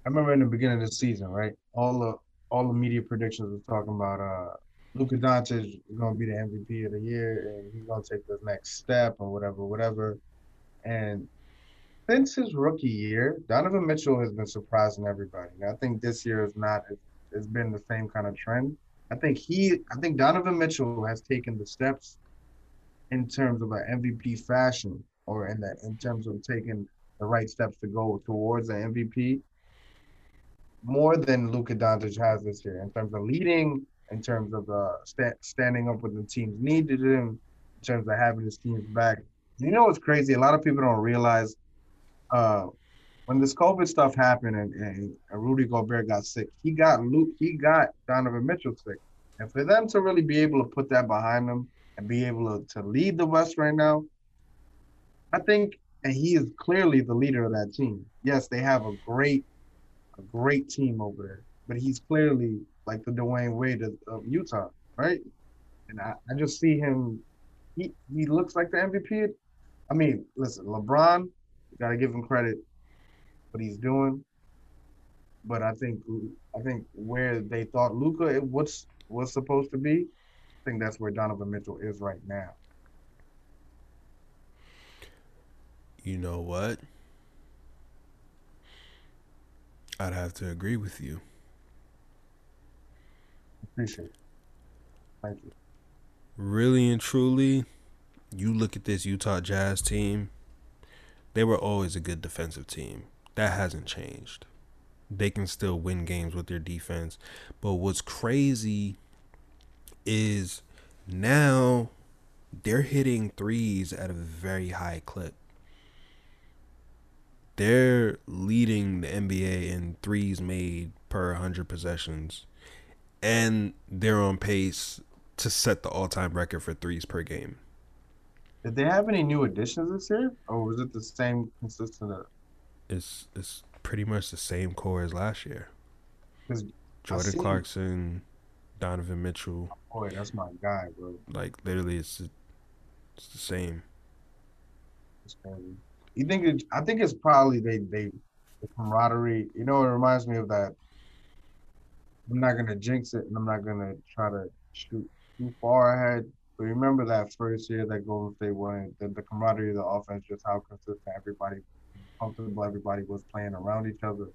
I remember in the beginning of the season, right? All the media predictions were talking about Luka Doncic is gonna be the MVP of the year and he's gonna take the next step or whatever. And since his rookie year, Donovan Mitchell has been surprising everybody. And I think this year is not. It's been the same kind of trend. I think Donovan Mitchell has taken the steps in terms of an MVP fashion, or in terms of taking the right steps to go towards an MVP, more than Luka Doncic has this year in terms of leading, in terms of standing up when the teams needed him, in terms of having his teams back. You know what's crazy? A lot of people don't realize. When this COVID stuff happened and Rudy Gobert got sick, he got Donovan Mitchell sick. And for them to really be able to put that behind them and be able to lead the West right now, I think, and he is clearly the leader of that team. Yes, they have a great team over there, but he's clearly like the Dwayne Wade of Utah, right? And I just see him, he looks like the MVP. I mean, listen, LeBron, got to give him credit for what he's doing. But I think where they thought Luka was supposed to be, I think that's where Donovan Mitchell is right now. You know what? I'd have to agree with you. Appreciate it. Thank you. Really and truly, you look at this Utah Jazz team, they were always a good defensive team. That hasn't changed. They can still win games with their defense. But what's crazy is now they're hitting threes at a very high clip. They're leading the NBA in threes made per 100 possessions. And they're on pace to set the all-time record for threes per game. Did they have any new additions this year, or was it the same consistent? It's pretty much the same core as last year. Jordan Clarkson, Donovan Mitchell. Boy, that's my guy, bro. Like literally, it's the same. It's crazy. You think? I think it's probably the camaraderie. You know, it reminds me of that. I'm not gonna jinx it, and I'm not gonna try to shoot too far ahead. But remember that first year that Golden State won, the camaraderie of the offense, just how consistent everybody, comfortable everybody was playing around each other.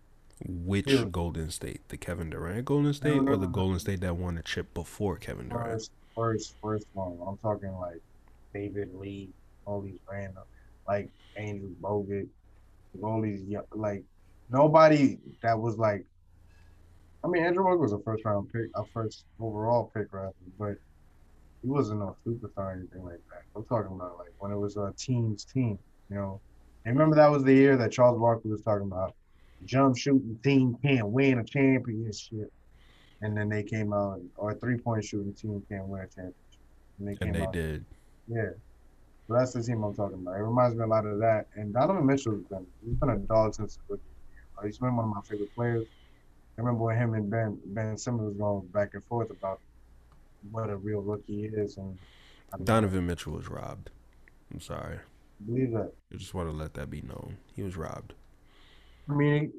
Which Golden State? The Kevin Durant Golden State or the Golden State that won the chip before Kevin Durant? First one. I'm talking like David Lee, all these random, like Andrew Bogut, all these young, like nobody that was like. I mean, Andrew Bogut was a first-round pick, a first overall pick, rather, but he wasn't no superstar or anything like that. I'm talking about like when it was a team's team, you know. And remember that was the year that Charles Barkley was talking about jump shooting team can't win a championship, and then they came out, or 3-point shooting team can't win a championship, and they did. Yeah, so that's the team I'm talking about. It reminds me a lot of that. And Donovan Mitchell has been a dog since the year. He's been one of my favorite players. I remember when him and Ben Simmons was going back and forth about what a real rookie is. And I mean, Donovan Mitchell was robbed. I'm sorry. Believe that. I just want to let that be known. He was robbed. I mean,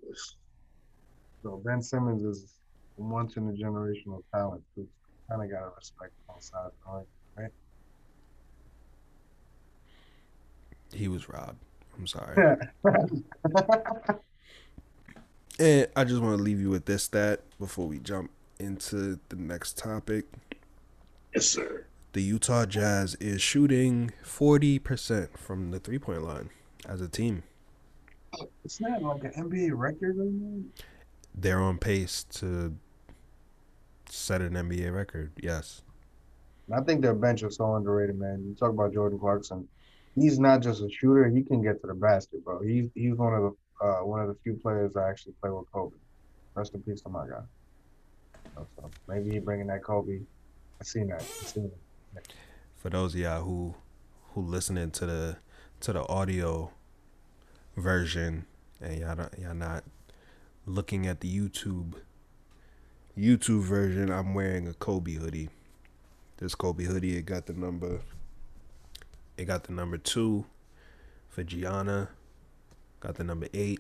so Ben Simmons is once in a generational talent. Who kind of got to respect both sides, right? He was robbed. I'm sorry. And I just want to leave you with this stat before we jump into the next topic. Yes, sir. The Utah Jazz is shooting 40% from the three-point line as a team. It's not like an NBA record. They're on pace to set an NBA record, yes. I think their bench is so underrated, man. You talk about Jordan Clarkson. He's not just a shooter. He can get to the basket, bro. He's one of the few players that actually play with Kobe. Rest in peace to my guy. So maybe he bringing that Kobe. I seen that. For those of y'all who listening to the audio version and y'all not looking at the YouTube version, I'm wearing a Kobe hoodie. This Kobe hoodie, it got the number 2 for Gianna. Got the number 8,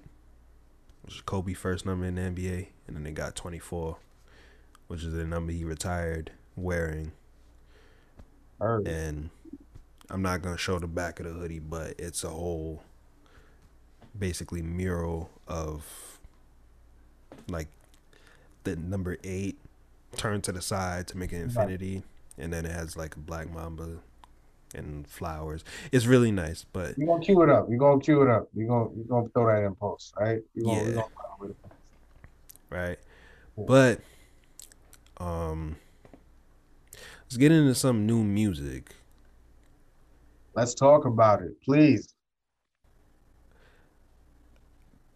which is Kobe's first number in the NBA. And then they got 24, which is the number he retired wearing. And I'm not going to show the back of the hoodie, but it's a whole basically mural of like the number 8 turned to the side to make an infinity. And then it has like a black mamba and flowers. It's really nice, but you're gonna cue it up. You're gonna throw that in post, right? Right. Cool. But let's get into some new music. Let's talk about it, please.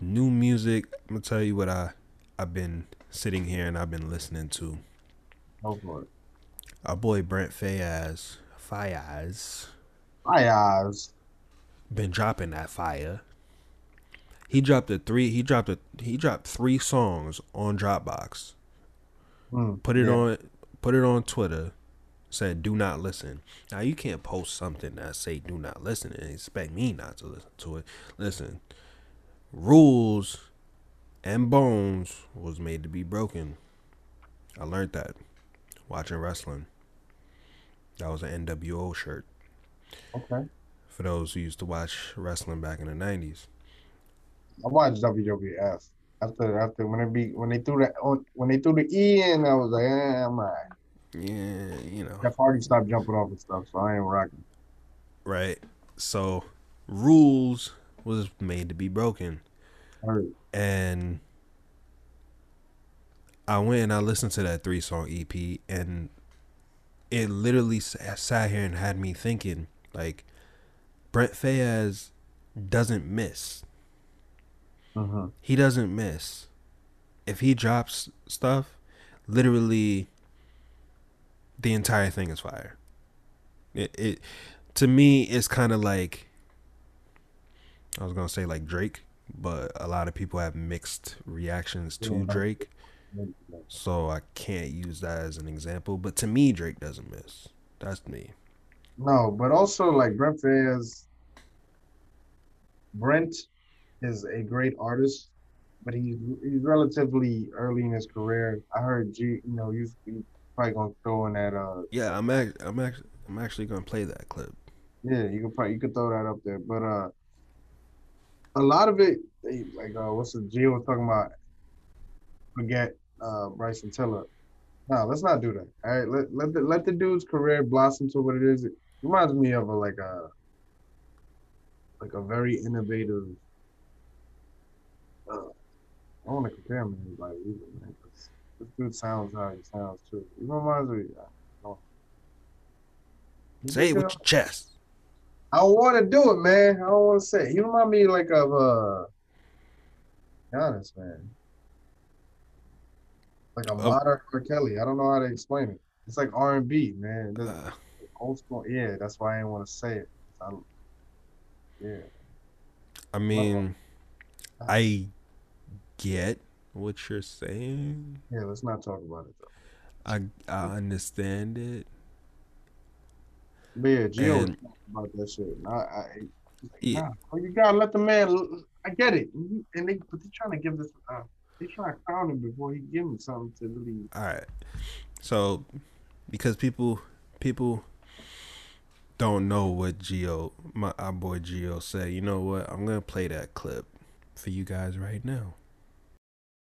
New music, I'm gonna tell you what I've been sitting here and I've been listening to. Oh boy. Our boy Brent Faiyaz been dropping that fire. He dropped 3 songs on Dropbox. Put it on Twitter. Said do not listen. Now you can't post something that say do not listen and expect me not to listen to it. Listen, rules and bones was made to be broken. I learned that watching wrestling. That was an NWO shirt. Okay. For those who used to watch wrestling back in the 90s. I watched WWF. After when they threw the E in, I was like, I'm all right. Yeah, you know. Jeff Hardy stopped jumping off and stuff, so I ain't rocking. Right. So rules was made to be broken. Right. And I went and I listened to that 3-song EP, and it literally sat here and had me thinking, like, Brent Faiyaz doesn't miss. Uh-huh. He doesn't miss. If he drops stuff, literally the entire thing is fire. It to me, it's kind of like, I was going to say like Drake, but a lot of people have mixed reactions to Drake. So I can't use that as an example, but to me, Drake doesn't miss. That's me. No, but also like Brent is a great artist, but he's relatively early in his career. I heard you probably gonna throw in that. Yeah, I'm actually gonna play that clip. Yeah, you could throw that up there, but a lot of it, like what's the G was talking about? Forget. Bryson Tiller. No, let's not do that. All right, let the dude's career blossom to what it is. reminds me of a very innovative. I don't want to compare him to anybody either, man. This dude sounds how he sounds too. He reminds me. Say it with your chest. I want to do it, man. I don't want to say it. He reminds me of Giannis, man. Like a modern R. Kelly. I don't know how to explain it. It's like R&B, man. Old school. Yeah, that's why I didn't want to say it. Yeah. I mean, I get what you're saying. Yeah, let's not talk about it, though. I understand it. But yeah, Gio was talking about that shit. You gotta let the man. I get it. And they're trying to give this. They trying to crown him before he give him something to believe. All right. So, because people don't know what Gio, our boy Gio, said. You know what? I'm gonna play that clip for you guys right now.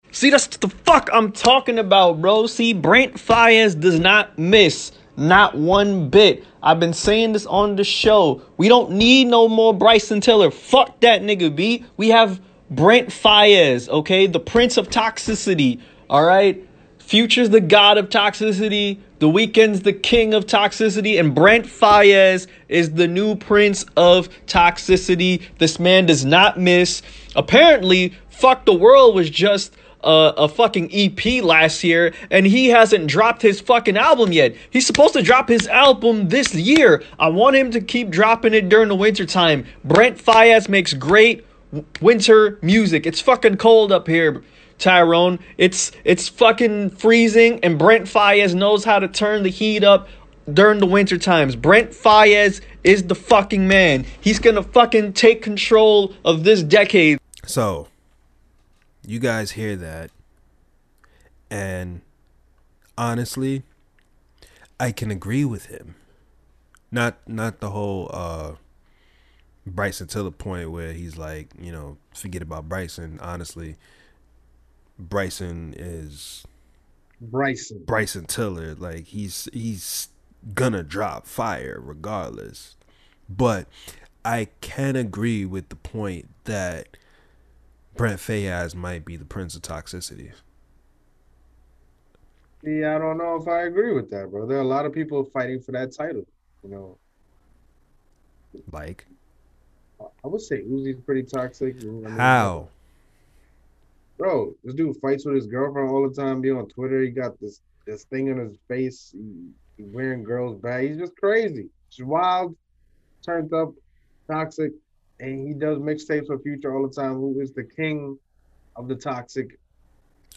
See, that's the fuck I'm talking about, bro. See, Brent Faiyaz does not miss. Not one bit. I've been saying this on the show. We don't need no more Bryson Tiller. Fuck that nigga, B. We have Brent Faiyaz, okay? The Prince of Toxicity, all right? Future's the god of toxicity. The Weeknd's the king of toxicity. And Brent Faiyaz is the new Prince of Toxicity. This man does not miss. Apparently, Fuck the World was just a fucking EP last year, and he hasn't dropped his fucking album yet. He's supposed to drop his album this year. I want him to keep dropping it during the winter time. Brent Faiyaz makes great winter music. It's fucking cold up here, Tyrone. It's fucking freezing, and Brent Faiyaz knows how to turn the heat up during the winter times. Brent Faiyaz is the fucking man. He's gonna fucking take control of this decade. So you guys hear that, and honestly, I can agree with him. Not the whole Bryson Tiller point where he's like, you know, forget about Bryson. Honestly, Bryson is Bryson. Bryson Tiller, like he's gonna drop fire regardless. But I can agree with the point that Brent Faiyaz might be the Prince of Toxicity. Yeah, I don't know if I agree with that, bro. There are a lot of people fighting for that title, you know. Like? I would say Uzi's pretty toxic. How? Bro, this dude fights with his girlfriend all the time. Be on Twitter. He got this thing in his face. He's wearing girls' bags. He's just crazy. He's wild, turned up, toxic. And he does mixtapes for Future all the time, who is the king of the toxic.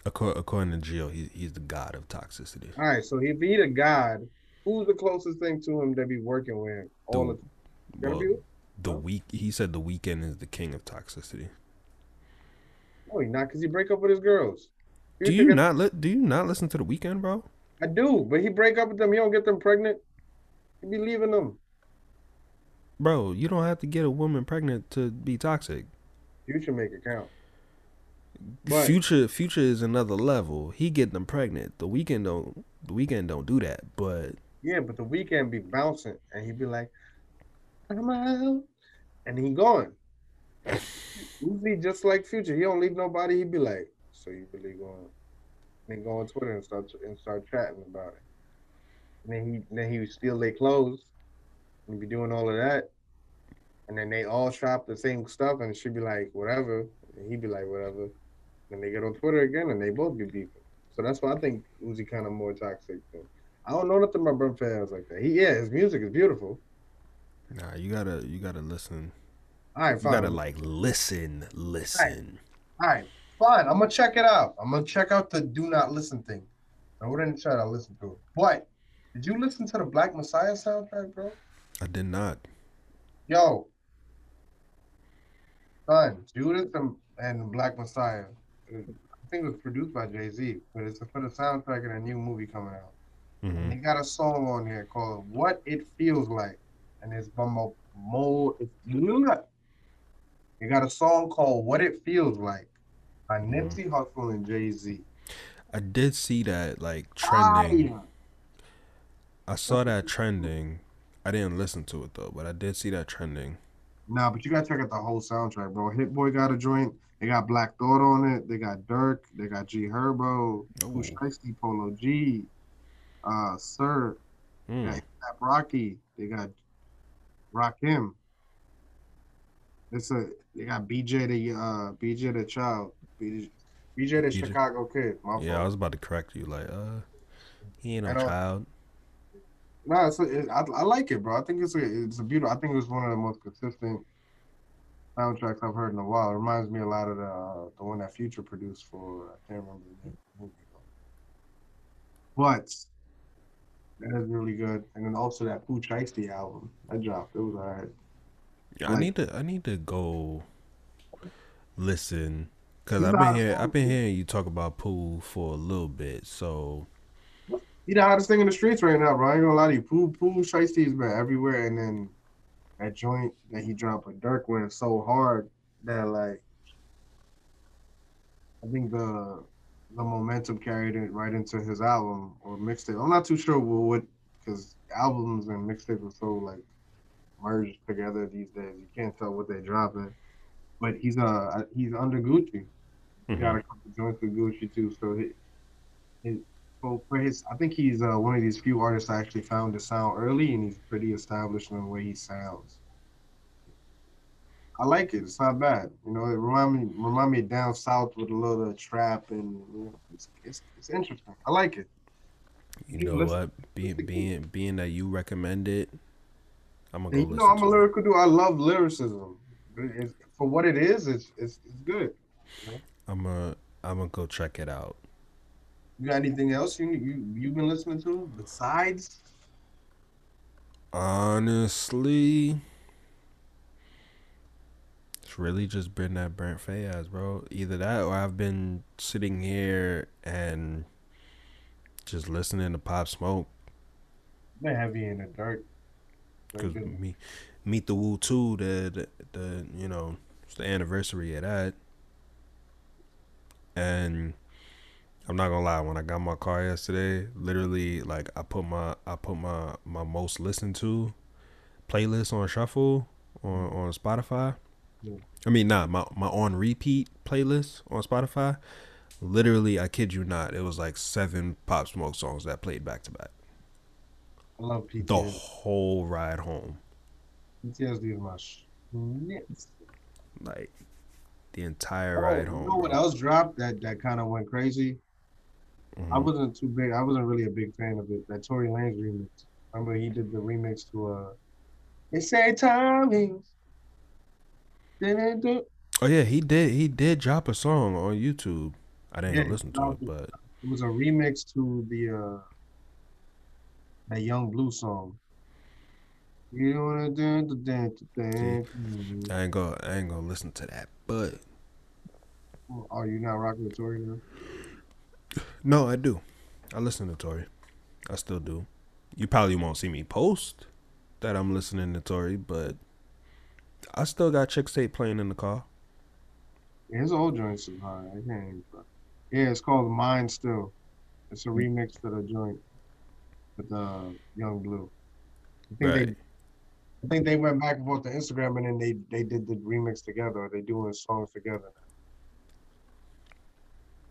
According to Gio, he's the god of toxicity. All right, so if he's a god, who's the closest thing to him that be working with all the time? He said The Weeknd is the king of toxicity. No, he's not, because he break up with his girls. Do you not listen to The Weeknd, bro? I do, but he break up with them. He don't get them pregnant. He be leaving them. Bro, you don't have to get a woman pregnant to be toxic. Future make it count. But Future is another level. He get them pregnant. The Weeknd don't do that. But yeah, but The Weeknd be bouncing, and he be like, "I'm out," and he going. Uzi just like Future. He don't leave nobody. He be like, "So you really going?" Then go on Twitter and start chatting about it. And then he would steal their clothes. We be doing all of that, and then they all shop the same stuff, and she'd be like, whatever, and he'd be like, whatever, and they get on Twitter again, and they both be beefing. So that's why I think Uzi kind of more toxic than. I don't know nothing about Brent Faiyaz like that. His music is beautiful. Nah, you gotta listen. All right, fine. You gotta listen. All right, fine. I'm gonna check it out. I'm gonna check out the do not listen thing. I wouldn't try to listen to it. What? Did you listen to the Black Messiah soundtrack, bro? I did not. Yo, son, Judas and Black Messiah. I think it was produced by Jay-Z, but it's for the soundtrack in a new movie coming out. Mm-hmm. They got a song on here called "What It Feels Like," and it's Bumble Mo. You got a song called "What It Feels Like" by Nipsey Hussle and Jay-Z. I did see that trending. I saw that trending. I didn't listen to it, though, but I did see that trending. Nah, but you got to check out the whole soundtrack, bro. Hit Boy got a joint. They got Black Thought on it. They got Dirk. They got G Herbo. Ushikski, Polo G. Sir. They got Rocky. They got Rakim. They got BJ the Child. BJ the Chicago Kid. I was about to correct you. Like, he ain't no child. Nah, I like it, bro. I think it's a beautiful. I think it was one of the most consistent soundtracks I've heard in a while. It reminds me a lot of the one that Future produced for. I can't remember the name of the movie, but that is really good. And then also that Pooh Shiesty album that dropped. It was alright. Yeah, I need to go listen because I've been hearing you talk about Pooh for a little bit, so. He's the hottest thing in the streets right now, bro. I ain't gonna lie to you. Pooh Shiesty's been everywhere, and then that joint that he dropped with Dirk went so hard that, like, I think the momentum carried it right into his album or mixtape. I'm not too sure what, because albums and mixtapes are so, like, merged together these days. You can't tell what they're dropping. But he's under Gucci. He got a couple joints with Gucci too, so I think he's one of these few artists that actually found the sound early, and he's pretty established in the way he sounds. I like it. It's not bad. You know, it remind me of down south with a little trap, and you know, it's interesting. I like it. You know what? Being that you recommend it, I'm gonna go listen. You know, I'm a lyrical dude. I love lyricism. For what it is, it's good. You know? I'm gonna go check it out. You got anything else you've been listening to besides? Honestly, it's really just been that Brent Faiyaz, bro. Either that or I've been sitting here and just listening to Pop Smoke. Been heavy in the dirt. Because Meet the Woo 2, the you know, it's the anniversary of that. And I'm not gonna lie, when I got my car yesterday, literally, like, I put my most listened to playlist on shuffle on Spotify. Yeah. I mean, my on repeat playlist on Spotify. Literally, I kid you not, it was like 7 Pop Smoke songs that played back to back. I love PTSD. The whole ride home. PTSD is my shit. Like, the entire ride home. You know what else dropped that kind of went crazy? Mm-hmm. I wasn't really a big fan of it. That Tory Lanez remix. Remember he did the remix to They Say Tommy. Oh yeah, he did drop a song on YouTube. I didn't listen to it, but it was a remix to the that Young Blue song. You know what I did? I ain't gonna listen to that, but are you not rocking with Tory now? No, I do. I listen to Tory. I still do. You probably won't see me post that I'm listening to Tory, but I still got Chick State playing in the car. Yeah, his old joint's is hard. I can't. Yeah, it's called Mine Still. It's a remix to the joint with Young Blue. I think they went back and forth to Instagram, and then they did the remix together. They doing songs together.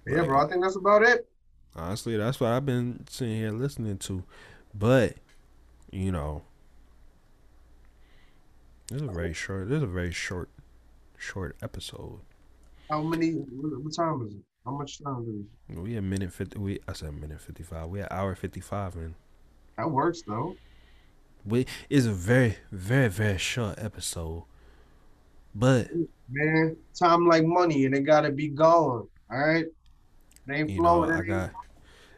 Right. Yeah, bro, I think that's about it. Honestly, that's what I've been sitting here listening to. But, you know, this is a very short episode. How many? What time is it? How much time is it? We at minute 50. I said minute 55. We at hour 55, man. That works though. It's a very, very, very short episode, but man, time like money, and it gotta be gone. All right, it ain't flowing.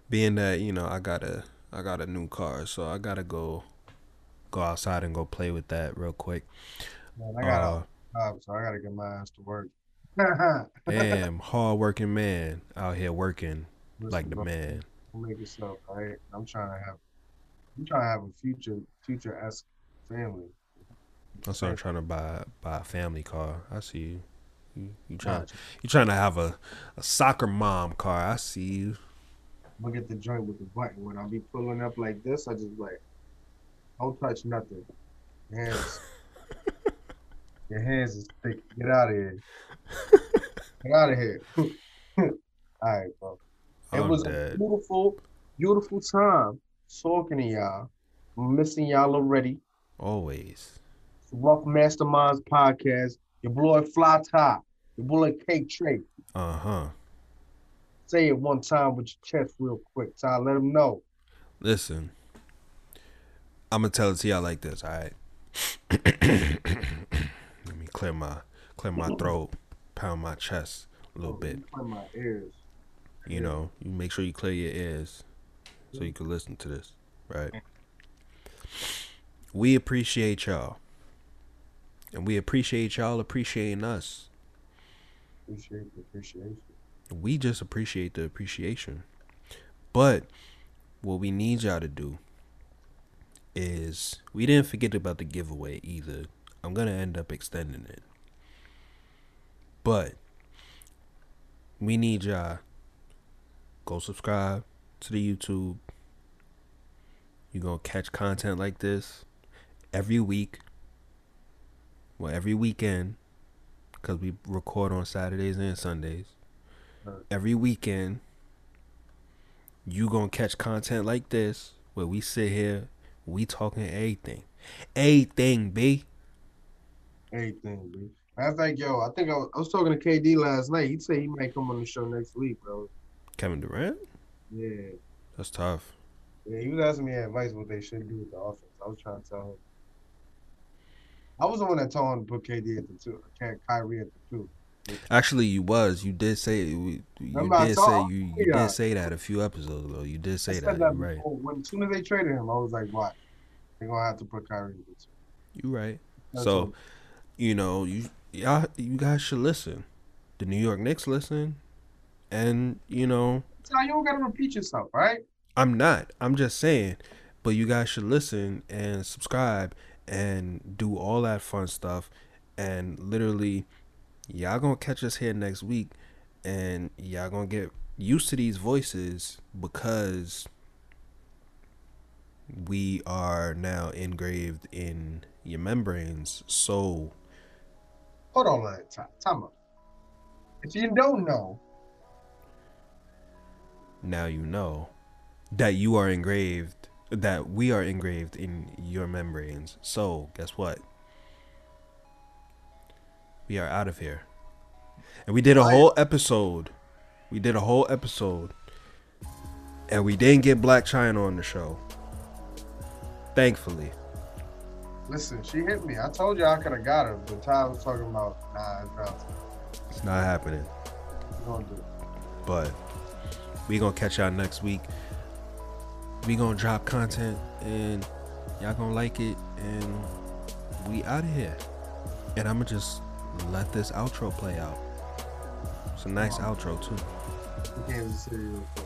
Being that I got a new car, so I gotta go outside and go play with that real quick. Man, I got a job, so I gotta get my ass to work. Damn, hardworking man out here working. Listen, like the bro, man. Don't make yourself all right. I'm trying to have a future-esque family. I started trying to buy a family car. I see you. You trying to have a soccer mom car. I see you. I'm gonna get the joint with the button. When I be pulling up like this, I just like, Don't touch nothing. Your hands. Your hands is thick. Get out of here. Get out of here. All right, bro. I'm dead. A beautiful, beautiful time talking to y'all. I'm missing y'all already. Always. It's Rough Masterminds Podcast. Your boy Fly Top. Your boy Cake Tray. Uh-huh. Say it one time with your chest real quick, Ty. Let them know. Listen. I'm going to tell it to y'all like this, all right? Let me clear my throat, pound my chest a little bit. Clear my ears. You know, you make sure you clear your ears so you can listen to this, right? We appreciate y'all. And we appreciate y'all appreciating us. Appreciate the appreciation. We just appreciate the appreciation. But what we need y'all to do is we didn't forget about the giveaway either. I'm going to end up extending it. But we need y'all go subscribe to the YouTube. You're going to catch content like this every week. Well, every weekend, because we record on Saturdays and Sundays. Every weekend, you going to catch content like this where we sit here. We talking everything. Everything, B. I think, yo, I was talking to KD last night. He said he might come on the show next week, bro. Kevin Durant? Yeah. That's tough. Yeah, he was asking me advice what they should do with the offense. I was trying to tell him. I was the one that told him to put KD at the two. Kyrie at the two. Actually, you was. You did say that a few episodes ago. You did say that. You're right. As soon as they traded him, I was like, "What? They're gonna have to put Kyrie." You right. That's so, true. You know, you guys should listen. The New York Knicks listen, and you know, you don't gotta repeat yourself, right? I'm not. I'm just saying, but you guys should listen and subscribe and do all that fun stuff, and literally. Y'all gonna catch us here next week, and y'all gonna get used to these voices because we are now engraved in your membranes. So, hold on a minute, time up. If you don't know, now you know that you are engraved, that we are engraved in your membranes. So, guess what? We are out of here. And we did a whole episode. And we didn't get Blac Chyna on the show. Thankfully. Listen, she hit me. I told you I could have got her, but Ty was talking about it's not happening. We're gonna do it. But we gonna catch y'all next week. We gonna drop content and y'all gonna like it, and we out of here. And I'ma just let this outro play out. It's a nice outro too.